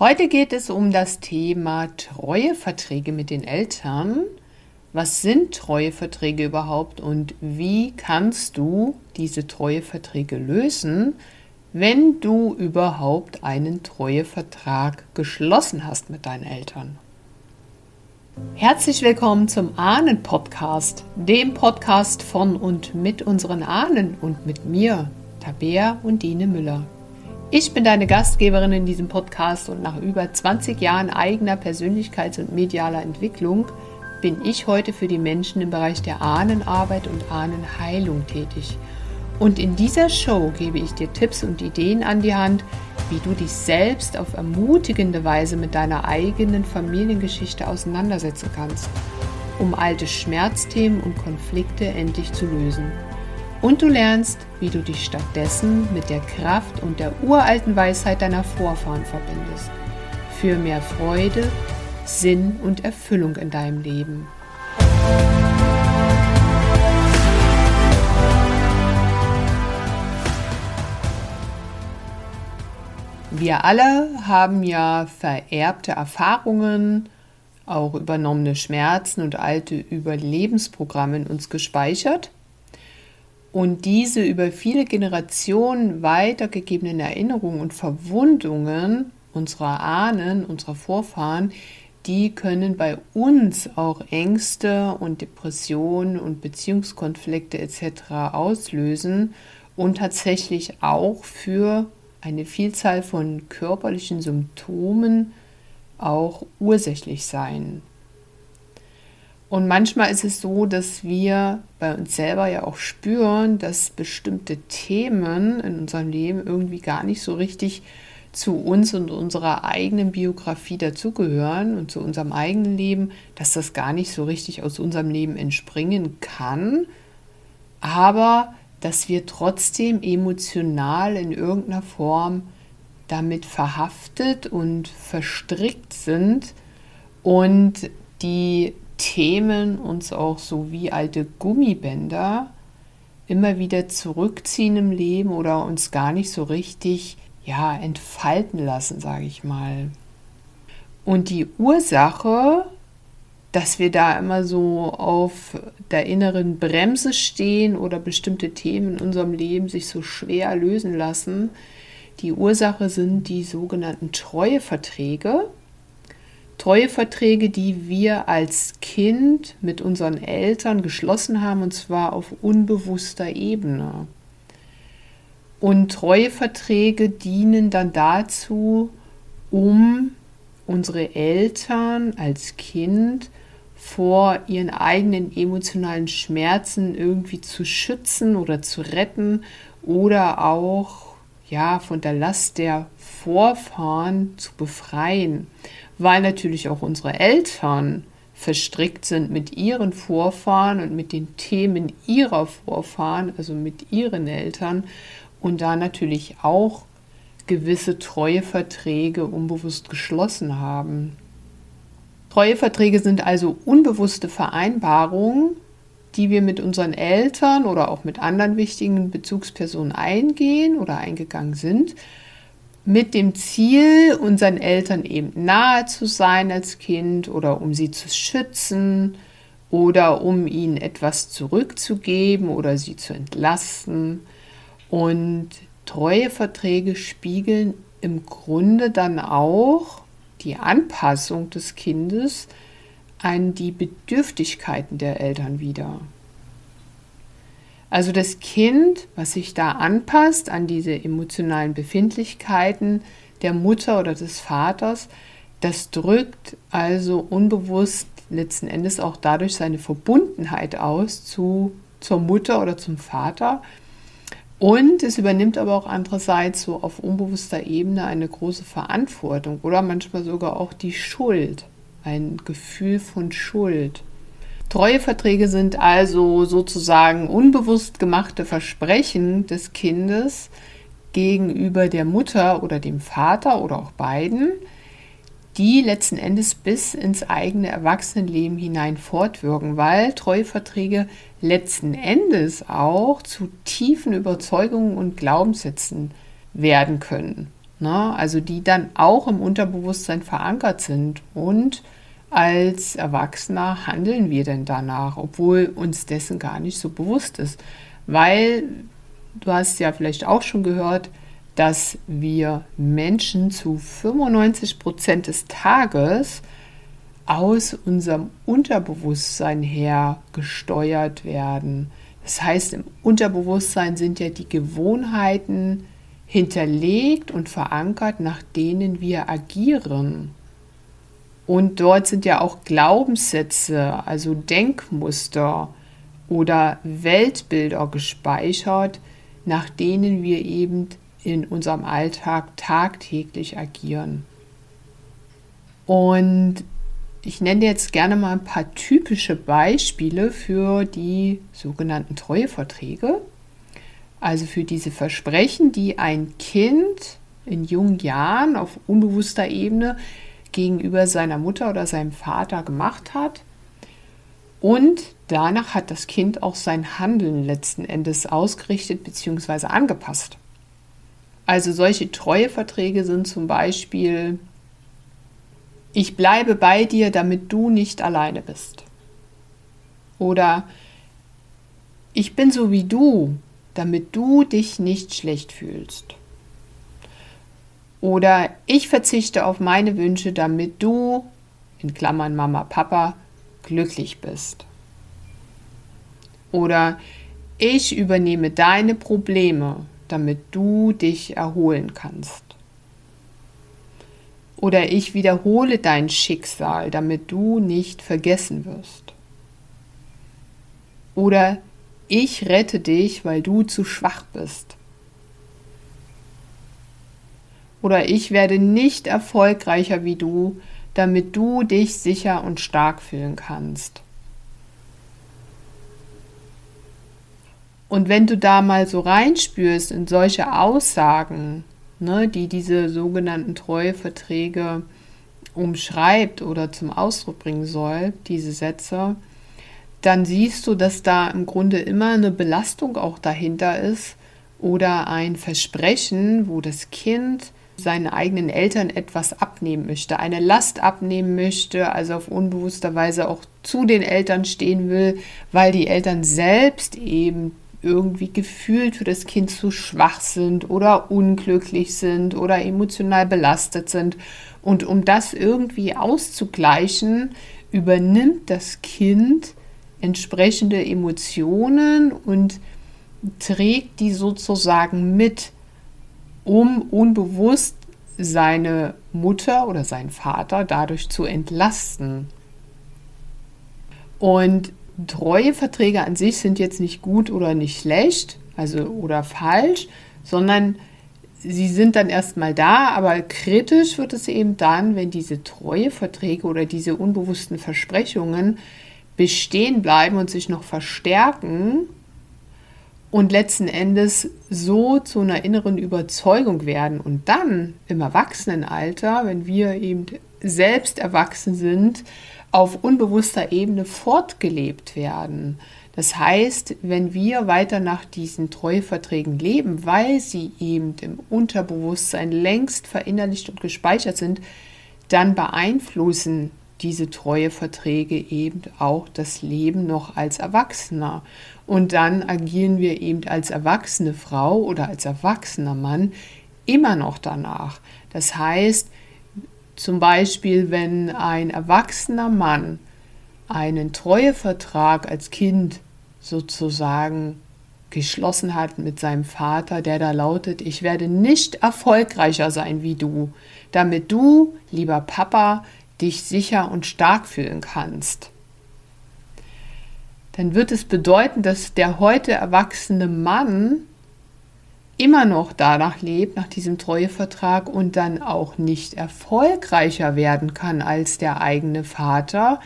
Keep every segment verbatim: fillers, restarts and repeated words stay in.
Heute geht es um das Thema Treueverträge mit den Eltern. Was sind Treueverträge überhaupt und wie kannst du diese Treueverträge lösen, wenn du überhaupt einen Treuevertrag geschlossen hast mit deinen Eltern? Herzlich willkommen zum Ahnen-Podcast, dem Podcast von und mit unseren Ahnen und mit mir, Tabea und Dine Müller. Ich bin deine Gastgeberin in diesem Podcast und nach über zwanzig Jahren eigener Persönlichkeits- und medialer Entwicklung bin ich heute für die Menschen im Bereich der Ahnenarbeit und Ahnenheilung tätig. Und in dieser Show gebe ich dir Tipps und Ideen an die Hand, wie du dich selbst auf ermutigende Weise mit deiner eigenen Familiengeschichte auseinandersetzen kannst, um alte Schmerzthemen und Konflikte endlich zu lösen. Und du lernst, wie du dich stattdessen mit der Kraft und der uralten Weisheit deiner Vorfahren verbindest. Für mehr Freude, Sinn und Erfüllung in deinem Leben. Wir alle haben ja vererbte Erfahrungen, auch übernommene Schmerzen und alte Überlebensprogramme in uns gespeichert. Und diese über viele Generationen weitergegebenen Erinnerungen und Verwundungen unserer Ahnen, unserer Vorfahren, die können bei uns auch Ängste und Depressionen und Beziehungskonflikte et cetera auslösen und tatsächlich auch für eine Vielzahl von körperlichen Symptomen auch ursächlich sein. Und manchmal ist es so, dass wir bei uns selber ja auch spüren, dass bestimmte Themen in unserem Leben irgendwie gar nicht so richtig zu uns und unserer eigenen Biografie dazugehören und zu unserem eigenen Leben, dass das gar nicht so richtig aus unserem Leben entspringen kann, aber dass wir trotzdem emotional in irgendeiner Form damit verhaftet und verstrickt sind und die Themen uns auch so wie alte Gummibänder immer wieder zurückziehen im Leben oder uns gar nicht so richtig ja, entfalten lassen, sage ich mal. Und die Ursache, dass wir da immer so auf der inneren Bremse stehen oder bestimmte Themen in unserem Leben sich so schwer lösen lassen, die Ursache sind die sogenannten Treueverträge. Treueverträge, die wir als Kind mit unseren Eltern geschlossen haben, und zwar auf unbewusster Ebene. Und Treueverträge dienen dann dazu, um unsere Eltern als Kind vor ihren eigenen emotionalen Schmerzen irgendwie zu schützen oder zu retten oder auch ja, von der Last der Vorfahren zu befreien, weil natürlich auch unsere Eltern verstrickt sind mit ihren Vorfahren und mit den Themen ihrer Vorfahren, also mit ihren Eltern, und da natürlich auch gewisse Treueverträge unbewusst geschlossen haben. Treueverträge sind also unbewusste Vereinbarungen, die wir mit unseren Eltern oder auch mit anderen wichtigen Bezugspersonen eingehen oder eingegangen sind, mit dem Ziel, unseren Eltern eben nahe zu sein als Kind oder um sie zu schützen oder um ihnen etwas zurückzugeben oder sie zu entlasten. Und Treueverträge spiegeln im Grunde dann auch die Anpassung des Kindes an die Bedürftigkeiten der Eltern wider. Also das Kind, was sich da anpasst an diese emotionalen Befindlichkeiten der Mutter oder des Vaters, das drückt also unbewusst letzten Endes auch dadurch seine Verbundenheit aus zu, zur Mutter oder zum Vater. Und es übernimmt aber auch andererseits so auf unbewusster Ebene eine große Verantwortung oder manchmal sogar auch die Schuld, ein Gefühl von Schuld. Treueverträge sind also sozusagen unbewusst gemachte Versprechen des Kindes gegenüber der Mutter oder dem Vater oder auch beiden, die letzten Endes bis ins eigene Erwachsenenleben hinein fortwirken, weil Treueverträge letzten Endes auch zu tiefen Überzeugungen und Glaubenssätzen werden können. ne? Also die dann auch im Unterbewusstsein verankert sind. Und als Erwachsener handeln wir denn danach, obwohl uns dessen gar nicht so bewusst ist. Weil, du hast ja vielleicht auch schon gehört, dass wir Menschen zu fünfundneunzig Prozent des Tages aus unserem Unterbewusstsein her gesteuert werden. Das heißt, im Unterbewusstsein sind ja die Gewohnheiten hinterlegt und verankert, nach denen wir agieren. Und dort sind ja auch Glaubenssätze, also Denkmuster oder Weltbilder gespeichert, nach denen wir eben in unserem Alltag tagtäglich agieren. Und ich nenne jetzt gerne mal ein paar typische Beispiele für die sogenannten Treueverträge, also für diese Versprechen, die ein Kind in jungen Jahren auf unbewusster Ebene gegenüber seiner Mutter oder seinem Vater gemacht hat. Und danach hat das Kind auch sein Handeln letzten Endes ausgerichtet bzw. angepasst. Also solche Treueverträge sind zum Beispiel: Ich bleibe bei dir, damit du nicht alleine bist. Oder ich bin so wie du, damit du dich nicht schlecht fühlst. Oder ich verzichte auf meine Wünsche, damit du, in Klammern Mama, Papa, glücklich bist. Oder ich übernehme deine Probleme, damit du dich erholen kannst. Oder ich wiederhole dein Schicksal, damit du nicht vergessen wirst. Oder ich rette dich, weil du zu schwach bist. Oder ich werde nicht erfolgreicher wie du, damit du dich sicher und stark fühlen kannst. Und wenn du da mal so reinspürst in solche Aussagen, die diese sogenannten Treueverträge umschreibt oder zum Ausdruck bringen soll, diese Sätze, dann siehst du, dass da im Grunde immer eine Belastung auch dahinter ist oder ein Versprechen, wo das Kind seinen eigenen Eltern etwas abnehmen möchte, eine Last abnehmen möchte, also auf unbewusster Weise auch zu den Eltern stehen will, weil die Eltern selbst eben irgendwie gefühlt für das Kind zu schwach sind oder unglücklich sind oder emotional belastet sind. Und um das irgendwie auszugleichen, übernimmt das Kind entsprechende Emotionen und trägt die sozusagen mit, um unbewusst seine Mutter oder seinen Vater dadurch zu entlasten. Und Treueverträge an sich sind jetzt nicht gut oder nicht schlecht, also oder falsch, sondern sie sind dann erstmal da, aber kritisch wird es eben dann, wenn diese Treueverträge oder diese unbewussten Versprechungen bestehen bleiben und sich noch verstärken und letzten Endes so zu einer inneren Überzeugung werden. Und dann im Erwachsenenalter, wenn wir eben selbst erwachsen sind, auf unbewusster Ebene fortgelebt werden. Das heißt, wenn wir weiter nach diesen Treueverträgen leben, weil sie eben im Unterbewusstsein längst verinnerlicht und gespeichert sind, dann beeinflussen diese Treueverträge eben auch das Leben noch als Erwachsener. Und dann agieren wir eben als erwachsene Frau oder als erwachsener Mann immer noch danach. Das heißt, zum Beispiel, wenn ein erwachsener Mann einen Treuevertrag als Kind sozusagen geschlossen hat mit seinem Vater, der da lautet: Ich werde nicht erfolgreicher sein wie du, damit du, lieber Papa, dich sicher und stark fühlen kannst. Dann wird es bedeuten, dass der heute erwachsene Mann immer noch danach lebt, nach diesem Treuevertrag, und dann auch nicht erfolgreicher werden kann als der eigene Vater,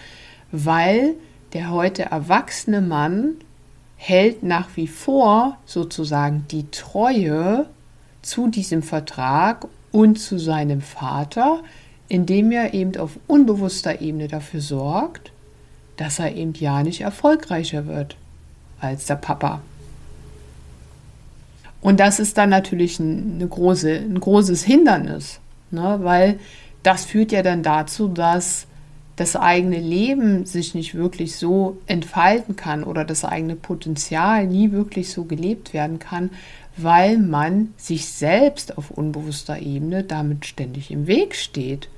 weil der heute erwachsene Mann hält nach wie vor sozusagen die Treue zu diesem Vertrag und zu seinem Vater, indem er eben auf unbewusster Ebene dafür sorgt, dass er eben ja nicht erfolgreicher wird als der Papa. Und das ist dann natürlich eine große, ein großes Hindernis, ne? Weil das führt ja dann dazu, dass das eigene Leben sich nicht wirklich so entfalten kann oder das eigene Potenzial nie wirklich so gelebt werden kann, weil man sich selbst auf unbewusster Ebene damit ständig im Weg steht,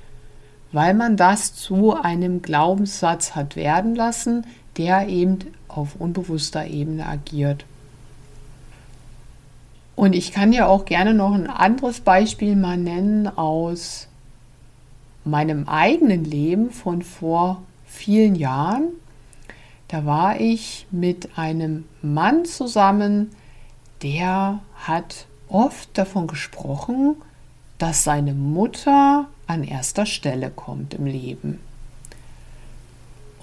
weil man das zu einem Glaubenssatz hat werden lassen, der eben auf unbewusster Ebene agiert. Und ich kann ja auch gerne noch ein anderes Beispiel mal nennen aus meinem eigenen Leben von vor vielen Jahren. Da war ich mit einem Mann zusammen, der hat oft davon gesprochen, dass seine Mutter an erster Stelle kommt im Leben.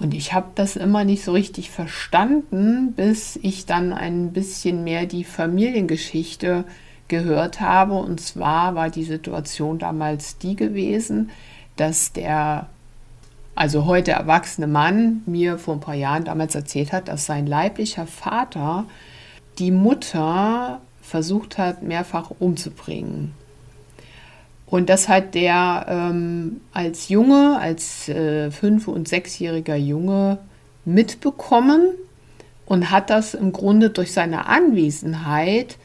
Und ich habe das immer nicht so richtig verstanden, bis ich dann ein bisschen mehr die Familiengeschichte gehört habe. Und zwar war die Situation damals die gewesen, dass der, also heute erwachsene Mann, mir vor ein paar Jahren damals erzählt hat, dass sein leiblicher Vater die Mutter versucht hat, mehrfach umzubringen. Und das hat der ähm, als Junge, als äh, fünf- und sechsjähriger Junge mitbekommen und hat das im Grunde durch seine Anwesenheit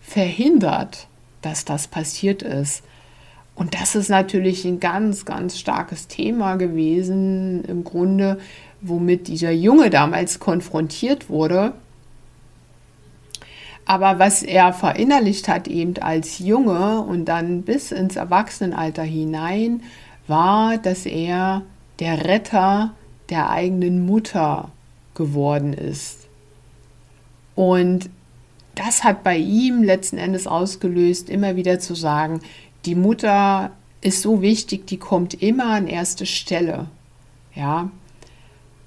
verhindert, dass das passiert ist. Und das ist natürlich ein ganz, ganz starkes Thema gewesen, im Grunde, womit dieser Junge damals konfrontiert wurde. Aber was er verinnerlicht hat eben als Junge und dann bis ins Erwachsenenalter hinein, war, dass er der Retter der eigenen Mutter geworden ist. Und das hat bei ihm letzten Endes ausgelöst, immer wieder zu sagen, die Mutter ist so wichtig, die kommt immer an erste Stelle. Ja?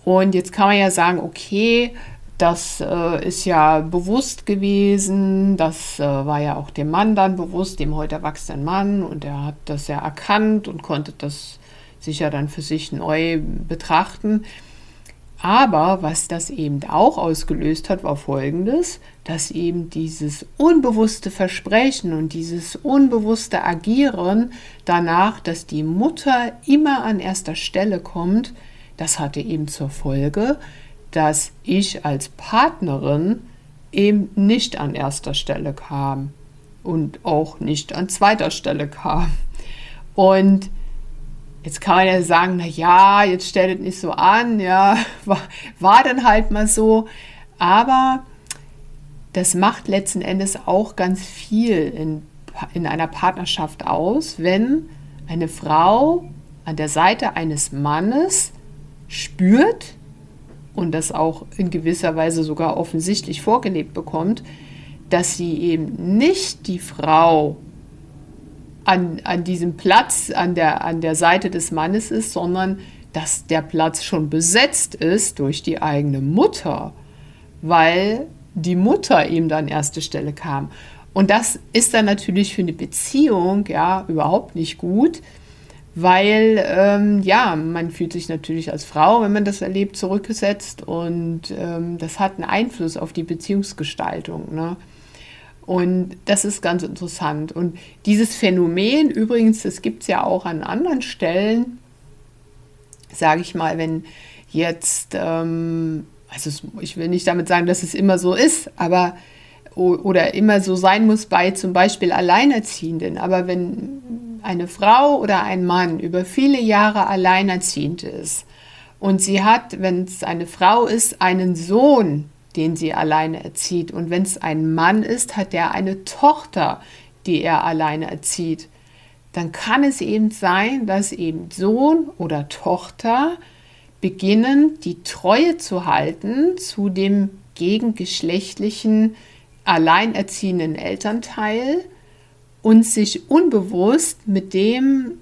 Und jetzt kann man ja sagen, okay, das äh, ist ja bewusst gewesen, das äh, war ja auch dem Mann dann bewusst, dem heute erwachsenen Mann, und er hat das ja erkannt und konnte das sich ja dann für sich neu betrachten. Aber was das eben auch ausgelöst hat, war Folgendes, dass eben dieses unbewusste Versprechen und dieses unbewusste Agieren danach, dass die Mutter immer an erster Stelle kommt, das hatte eben zur Folge, dass ich als Partnerin eben nicht an erster Stelle kam und auch nicht an zweiter Stelle kam. Und jetzt kann man ja sagen, na ja, jetzt stellt nicht so an, ja, war, war dann halt mal so. Aber das macht letzten Endes auch ganz viel in, in einer Partnerschaft aus, wenn eine Frau an der Seite eines Mannes spürt, und das auch in gewisser Weise sogar offensichtlich vorgelebt bekommt, dass sie eben nicht die Frau an, an diesem Platz, an der, an der Seite des Mannes ist, sondern dass der Platz schon besetzt ist durch die eigene Mutter, weil die Mutter eben an erste Stelle kam. Und das ist dann natürlich für eine Beziehung ja überhaupt nicht gut, weil, ähm, ja, man fühlt sich natürlich als Frau, wenn man das erlebt, zurückgesetzt, und ähm, das hat einen Einfluss auf die Beziehungsgestaltung, ne? Und das ist ganz interessant. Und dieses Phänomen übrigens, das gibt es ja auch an anderen Stellen, sage ich mal, wenn jetzt, ähm, also ich will nicht damit sagen, dass es immer so ist, aber oder immer so sein muss bei zum Beispiel Alleinerziehenden. Aber wenn eine Frau oder ein Mann über viele Jahre alleinerziehend ist und sie hat, wenn es eine Frau ist, einen Sohn, den sie alleine erzieht, und wenn es ein Mann ist, hat der eine Tochter, die er alleine erzieht, dann kann es eben sein, dass eben Sohn oder Tochter beginnen, die Treue zu halten zu dem gegengeschlechtlichen alleinerziehenden Elternteil und sich unbewusst mit dem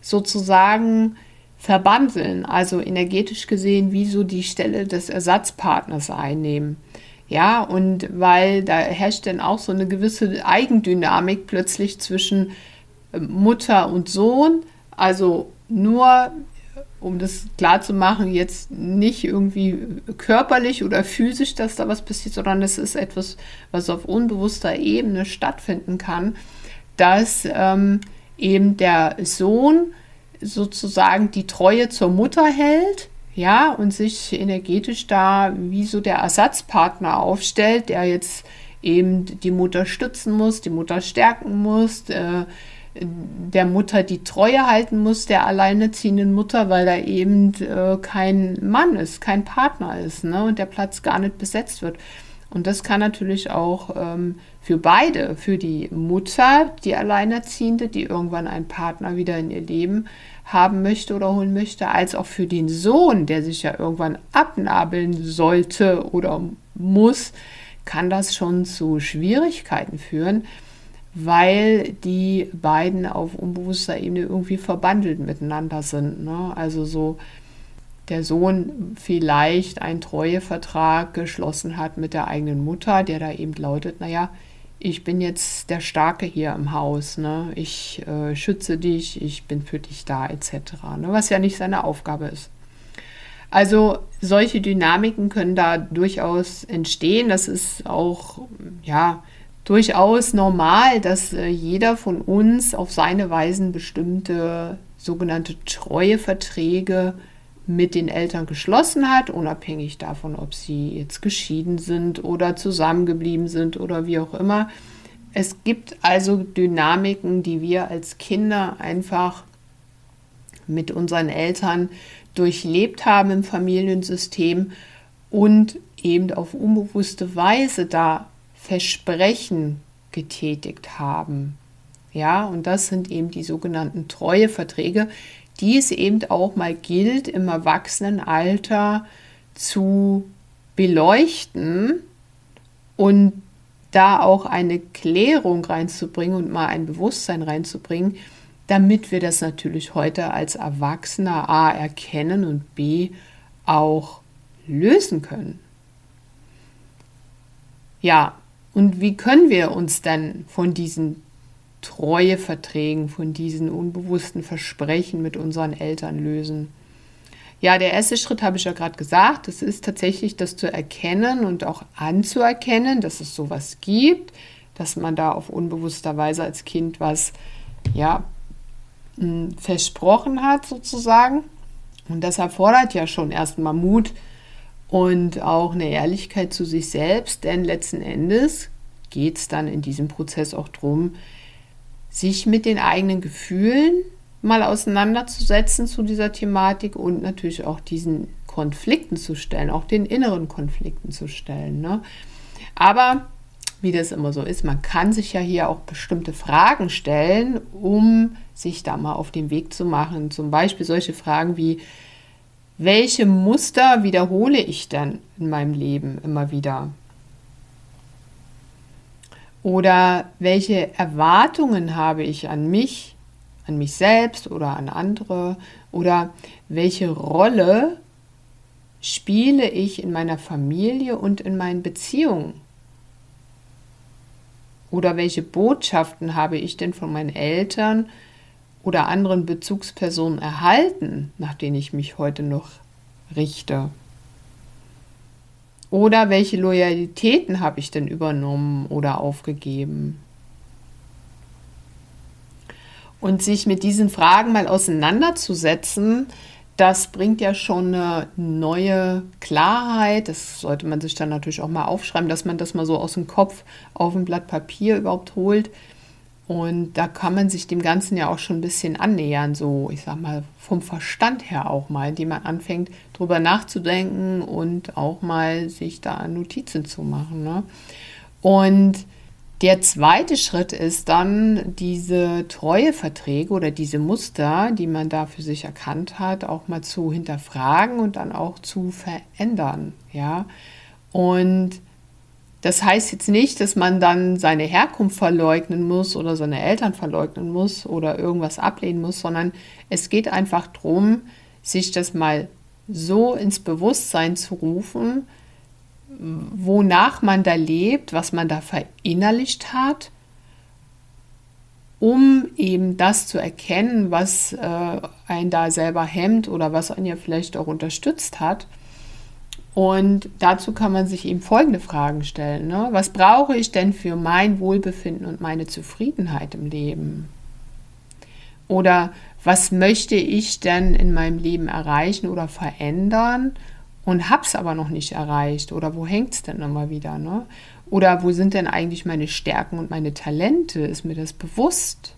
sozusagen verbandeln, also energetisch gesehen, wie so die Stelle des Ersatzpartners einnehmen. Ja, und weil da herrscht dann auch so eine gewisse Eigendynamik plötzlich zwischen Mutter und Sohn, also nur um das klar zu machen, jetzt nicht irgendwie körperlich oder physisch, dass da was passiert, sondern es ist etwas, was auf unbewusster Ebene stattfinden kann, dass ähm, eben der Sohn sozusagen die Treue zur Mutter hält, ja, und sich energetisch da wie so der Ersatzpartner aufstellt, der jetzt eben die Mutter stützen muss, die Mutter stärken muss, äh, der Mutter die Treue halten muss, der alleinerziehenden Mutter, weil da eben äh, kein Mann ist, kein Partner ist, ne, und der Platz gar nicht besetzt wird. Und das kann natürlich auch ähm, für beide, für die Mutter, die Alleinerziehende, die irgendwann einen Partner wieder in ihr Leben haben möchte oder holen möchte, als auch für den Sohn, der sich ja irgendwann abnabeln sollte oder muss, kann das schon zu Schwierigkeiten führen, weil die beiden auf unbewusster Ebene irgendwie verbandelt miteinander sind, ne? Also so der Sohn vielleicht einen Treuevertrag geschlossen hat mit der eigenen Mutter, der da eben lautet, naja, ich bin jetzt der Starke hier im Haus, ne? Ich äh, schütze dich, ich bin für dich da, et cetera, ne? Was ja nicht seine Aufgabe ist. Also solche Dynamiken können da durchaus entstehen. Das ist auch, ja, durchaus normal, dass äh, jeder von uns auf seine Weise bestimmte sogenannte Treueverträge mit den Eltern geschlossen hat, unabhängig davon, ob sie jetzt geschieden sind oder zusammengeblieben sind oder wie auch immer. Es gibt also Dynamiken, die wir als Kinder einfach mit unseren Eltern durchlebt haben im Familiensystem und eben auf unbewusste Weise da Versprechen getätigt haben. Ja, und das sind eben die sogenannten Treueverträge, die es eben auch mal gilt, im Erwachsenenalter zu beleuchten und da auch eine Klärung reinzubringen und mal ein Bewusstsein reinzubringen, damit wir das natürlich heute als Erwachsener A erkennen und B auch lösen können. Ja, und wie können wir uns dann von diesen Treueverträgen, von diesen unbewussten Versprechen mit unseren Eltern lösen? Ja, der erste Schritt habe ich ja gerade gesagt, das ist tatsächlich das zu erkennen und auch anzuerkennen, dass es sowas gibt, dass man da auf unbewusster Weise als Kind was, ja, versprochen hat sozusagen. Und das erfordert ja schon erstmal Mut und auch eine Ehrlichkeit zu sich selbst, denn letzten Endes geht es dann in diesem Prozess auch darum, sich mit den eigenen Gefühlen mal auseinanderzusetzen zu dieser Thematik und natürlich auch diesen Konflikten zu stellen, auch den inneren Konflikten zu stellen, ne? Aber wie das immer so ist, man kann sich ja hier auch bestimmte Fragen stellen, um sich da mal auf den Weg zu machen. Zum Beispiel solche Fragen wie, welche Muster wiederhole ich denn in meinem Leben immer wieder? Oder welche Erwartungen habe ich an mich, an mich selbst oder an andere? Oder welche Rolle spiele ich in meiner Familie und in meinen Beziehungen? Oder welche Botschaften habe ich denn von meinen Eltern oder anderen Bezugspersonen erhalten, nach denen ich mich heute noch richte? Oder welche Loyalitäten habe ich denn übernommen oder aufgegeben? Und sich mit diesen Fragen mal auseinanderzusetzen, das bringt ja schon eine neue Klarheit. Das sollte man sich dann natürlich auch mal aufschreiben, dass man das mal so aus dem Kopf auf ein Blatt Papier überhaupt holt. Und da kann man sich dem Ganzen ja auch schon ein bisschen annähern, so, ich sag mal, vom Verstand her auch mal, indem man anfängt, drüber nachzudenken und auch mal sich da Notizen zu machen, ne? Und der zweite Schritt ist dann, diese Treueverträge oder diese Muster, die man da für sich erkannt hat, auch mal zu hinterfragen und dann auch zu verändern, ja. Und das heißt jetzt nicht, dass man dann seine Herkunft verleugnen muss oder seine Eltern verleugnen muss oder irgendwas ablehnen muss, sondern es geht einfach darum, sich das mal so ins Bewusstsein zu rufen, wonach man da lebt, was man da verinnerlicht hat um eben das zu erkennen, was äh, einen da selber hemmt oder was einen ja vielleicht auch unterstützt hat. Und dazu kann man sich eben folgende Fragen stellen, ne? Was brauche ich denn für mein Wohlbefinden und meine Zufriedenheit im Leben? Oder was möchte ich denn in meinem Leben erreichen oder verändern und habe es aber noch nicht erreicht? Oder wo hängt es denn immer wieder, ne? Oder wo sind denn eigentlich meine Stärken und meine Talente? Ist mir das bewusst?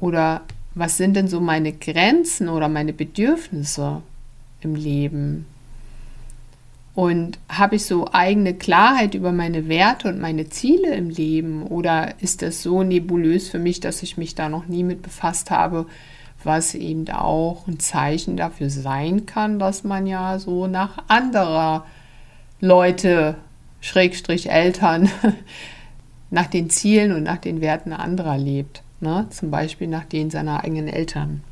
Oder was sind denn so meine Grenzen oder meine Bedürfnisse im Leben? Und habe ich so eigene Klarheit über meine Werte und meine Ziele im Leben? Oder ist das so nebulös für mich, dass ich mich da noch nie mit befasst habe, was eben auch ein Zeichen dafür sein kann, dass man ja so nach anderer Leute, Schrägstrich Eltern, nach den Zielen und nach den Werten anderer lebt, ne? Zum Beispiel nach denen seiner eigenen Eltern.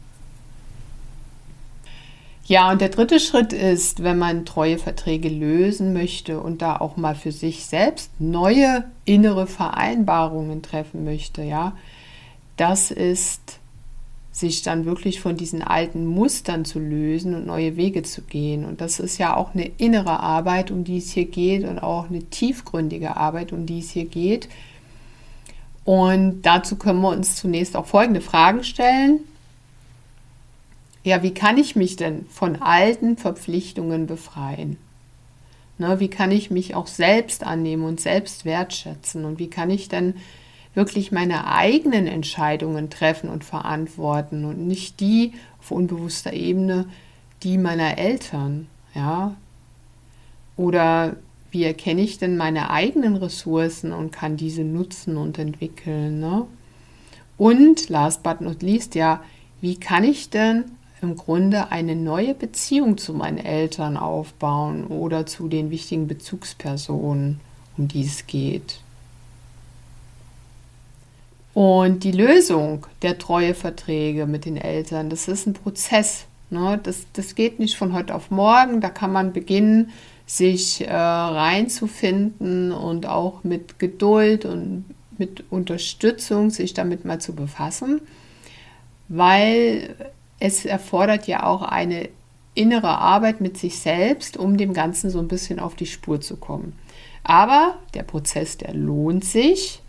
Ja, und der dritte Schritt ist, wenn man Treueverträge lösen möchte und da auch mal für sich selbst neue innere Vereinbarungen treffen möchte, ja, das ist, sich dann wirklich von diesen alten Mustern zu lösen und neue Wege zu gehen. Und das ist ja auch eine innere Arbeit, um die es hier geht, und auch eine tiefgründige Arbeit, um die es hier geht. Und dazu können wir uns zunächst auch folgende Fragen stellen. Ja, wie kann ich mich denn von alten Verpflichtungen befreien? Ne, wie kann ich mich auch selbst annehmen und selbst wertschätzen? Und wie kann ich denn wirklich meine eigenen Entscheidungen treffen und verantworten und nicht die auf unbewusster Ebene, die meiner Eltern? Ja? Oder wie erkenne ich denn meine eigenen Ressourcen und kann diese nutzen und entwickeln? Ne? Und last but not least, ja, wie kann ich denn im Grunde eine neue Beziehung zu meinen Eltern aufbauen oder zu den wichtigen Bezugspersonen, um die es geht. Und die Lösung der Treueverträge mit den Eltern, das ist ein Prozess, ne? Das, das geht nicht von heute auf morgen, da kann man beginnen, sich äh, reinzufinden und auch mit Geduld und mit Unterstützung sich damit mal zu befassen, weil es erfordert ja auch eine innere Arbeit mit sich selbst, um dem Ganzen so ein bisschen auf die Spur zu kommen. Aber der Prozess, der lohnt sich,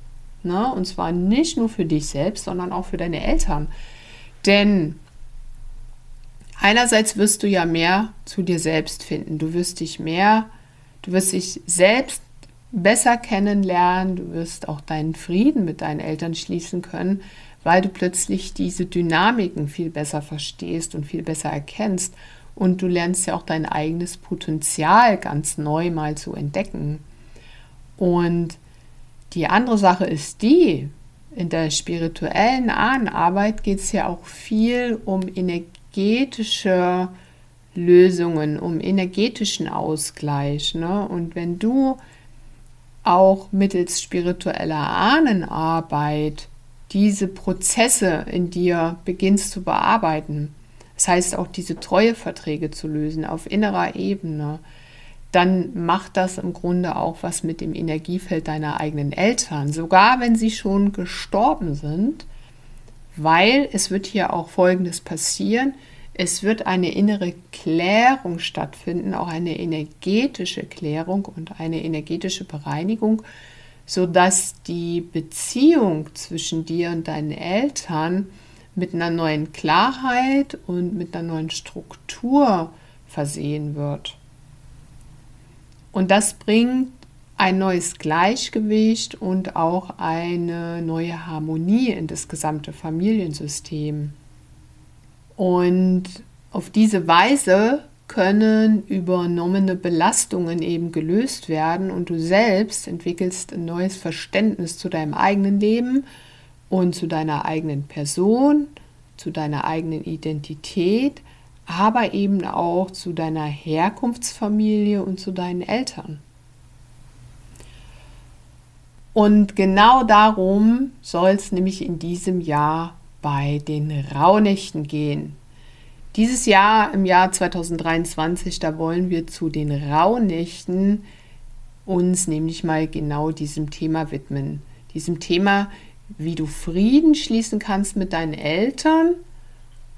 ne? Und zwar nicht nur für dich selbst, sondern auch für deine Eltern. Denn einerseits wirst du ja mehr zu dir selbst finden. Du wirst dich mehr, du wirst dich selbst besser kennenlernen, du wirst auch deinen Frieden mit deinen Eltern schließen können, weil du plötzlich diese Dynamiken viel besser verstehst und viel besser erkennst. Und du lernst ja auch dein eigenes Potenzial ganz neu mal zu entdecken. Und die andere Sache ist die, in der spirituellen Ahnenarbeit geht es ja auch viel um energetische Lösungen, um energetischen Ausgleich, ne? Und wenn du auch mittels spiritueller Ahnenarbeit diese Prozesse in dir beginnst zu bearbeiten, das heißt auch diese Treueverträge zu lösen auf innerer Ebene, dann macht das im Grunde auch was mit dem Energiefeld deiner eigenen Eltern, sogar wenn sie schon gestorben sind, weil es wird hier auch Folgendes passieren, es wird eine innere Klärung stattfinden, auch eine energetische Klärung und eine energetische Bereinigung, sodass die Beziehung zwischen dir und deinen Eltern mit einer neuen Klarheit und mit einer neuen Struktur versehen wird. Und das bringt ein neues Gleichgewicht und auch eine neue Harmonie in das gesamte Familiensystem. Und auf diese Weise können übernommene Belastungen eben gelöst werden und du selbst entwickelst ein neues Verständnis zu deinem eigenen Leben und zu deiner eigenen Person, zu deiner eigenen Identität, aber eben auch zu deiner Herkunftsfamilie und zu deinen Eltern. Und genau darum soll es nämlich in diesem Jahr bei den Rauhnächten gehen. Dieses Jahr, im Jahr zwanzig dreiundzwanzig, da wollen wir zu den Rauhnächten uns nämlich mal genau diesem Thema widmen. Diesem Thema, wie du Frieden schließen kannst mit deinen Eltern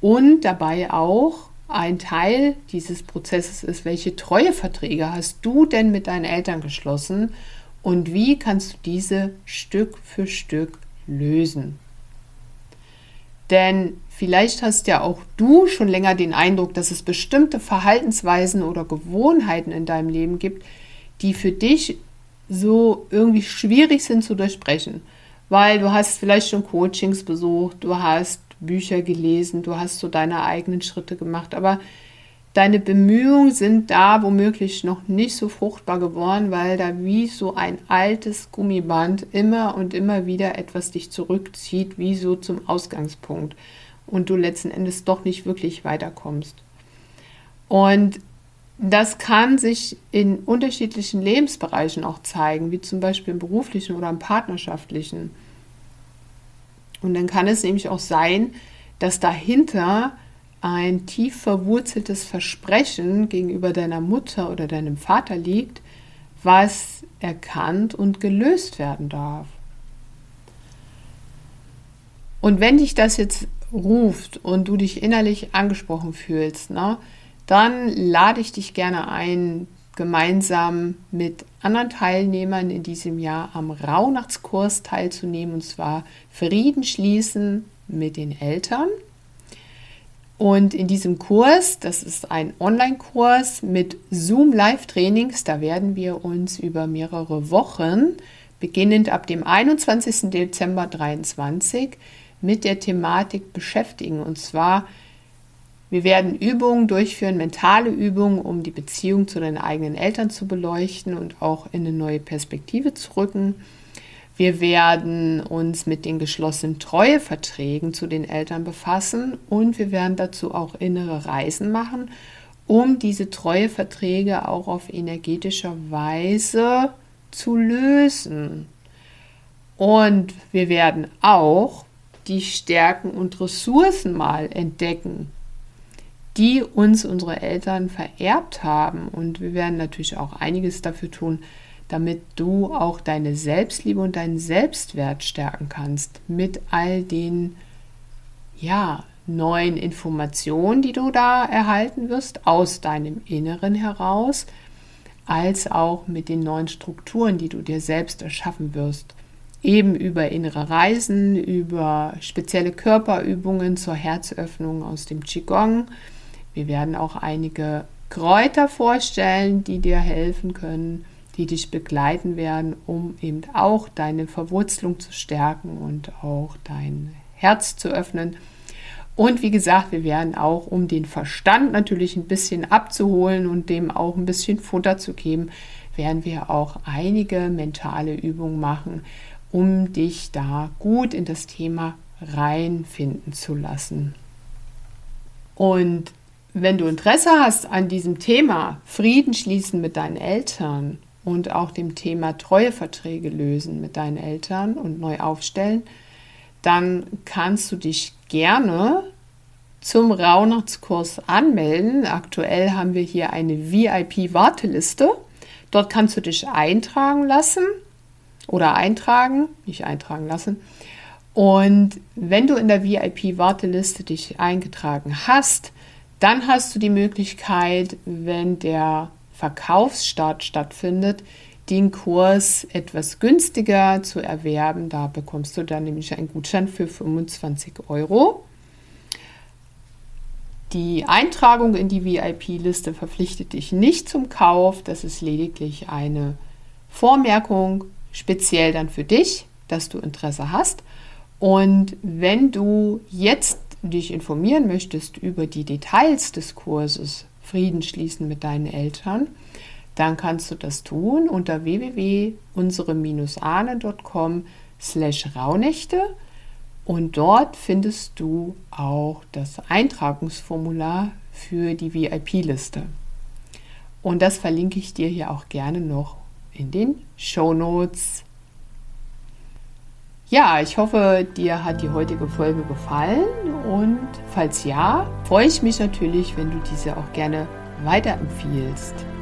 und dabei auch ein Teil dieses Prozesses ist, welche Treueverträge hast du denn mit deinen Eltern geschlossen und wie kannst du diese Stück für Stück lösen. Denn vielleicht hast ja auch du schon länger den Eindruck, dass es bestimmte Verhaltensweisen oder Gewohnheiten in deinem Leben gibt, die für dich so irgendwie schwierig sind zu durchbrechen, weil du hast vielleicht schon Coachings besucht, du hast Bücher gelesen, du hast so deine eigenen Schritte gemacht, aber deine Bemühungen sind da womöglich noch nicht so fruchtbar geworden, weil da wie so ein altes Gummiband immer und immer wieder etwas dich zurückzieht, wie so zum Ausgangspunkt und du letzten Endes doch nicht wirklich weiterkommst. Und das kann sich in unterschiedlichen Lebensbereichen auch zeigen, wie zum Beispiel im beruflichen oder im partnerschaftlichen. Und dann kann es nämlich auch sein, dass dahinter ein tief verwurzeltes Versprechen gegenüber deiner Mutter oder deinem Vater liegt, was erkannt und gelöst werden darf. Und wenn dich das jetzt ruft und du dich innerlich angesprochen fühlst, ne, dann lade ich dich gerne ein, gemeinsam mit anderen Teilnehmern in diesem Jahr am Rauhnachtskurs teilzunehmen, und zwar Frieden schließen mit den Eltern. Und in diesem Kurs, das ist ein Online-Kurs mit Zoom-Live-Trainings, da werden wir uns über mehrere Wochen, beginnend ab dem einundzwanzigsten Dezember zweitausenddreiundzwanzig, mit der Thematik beschäftigen, und zwar wir werden Übungen durchführen, mentale Übungen, um die Beziehung zu deinen eigenen Eltern zu beleuchten und auch in eine neue Perspektive zu rücken. Wir werden uns mit den geschlossenen Treueverträgen zu den Eltern befassen und wir werden dazu auch innere Reisen machen, um diese Treueverträge auch auf energetischer Weise zu lösen. Und wir werden auch die Stärken und Ressourcen mal entdecken, die uns unsere Eltern vererbt haben. Und wir werden natürlich auch einiges dafür tun, damit du auch deine Selbstliebe und deinen Selbstwert stärken kannst mit all den ja, neuen Informationen, die du da erhalten wirst, aus deinem Inneren heraus, als auch mit den neuen Strukturen, die du dir selbst erschaffen wirst. Eben über innere Reisen, über spezielle Körperübungen zur Herzöffnung aus dem Qigong. Wir werden auch einige Kräuter vorstellen, die dir helfen können, die dich begleiten werden, um eben auch deine Verwurzelung zu stärken und auch dein Herz zu öffnen. Und wie gesagt, wir werden auch, um den Verstand natürlich ein bisschen abzuholen und dem auch ein bisschen Futter zu geben, werden wir auch einige mentale Übungen machen, um dich da gut in das Thema reinfinden zu lassen. Und wenn du Interesse hast an diesem Thema Frieden schließen mit deinen Eltern und auch dem Thema Treueverträge lösen mit deinen Eltern und neu aufstellen, dann kannst du dich gerne zum Rauhnachtskurs anmelden. Aktuell haben wir hier eine V I P-Warteliste. Dort kannst du dich eintragen lassen oder eintragen, nicht eintragen lassen. Und wenn du in der V I P-Warteliste dich eingetragen hast, dann hast du die Möglichkeit, wenn der Verkaufsstart stattfindet, den Kurs etwas günstiger zu erwerben. Da bekommst du dann nämlich einen Gutschein für fünfundzwanzig Euro. Die Eintragung in die V I P-Liste verpflichtet dich nicht zum Kauf. Das ist lediglich eine Vormerkung, speziell dann für dich, dass du Interesse hast. Und wenn du jetzt dich informieren möchtest über die Details des Kurses Frieden schließen mit deinen Eltern, dann kannst du das tun unter w w w punkt unsere Ahnen punkt com slash Rauhnächte, und dort findest du auch das Eintragungsformular für die V I P-Liste. Und das verlinke ich dir hier auch gerne noch in den Shownotes. Ja, ich hoffe, dir hat die heutige Folge gefallen, und falls ja, freue ich mich natürlich, wenn du diese auch gerne weiterempfiehlst.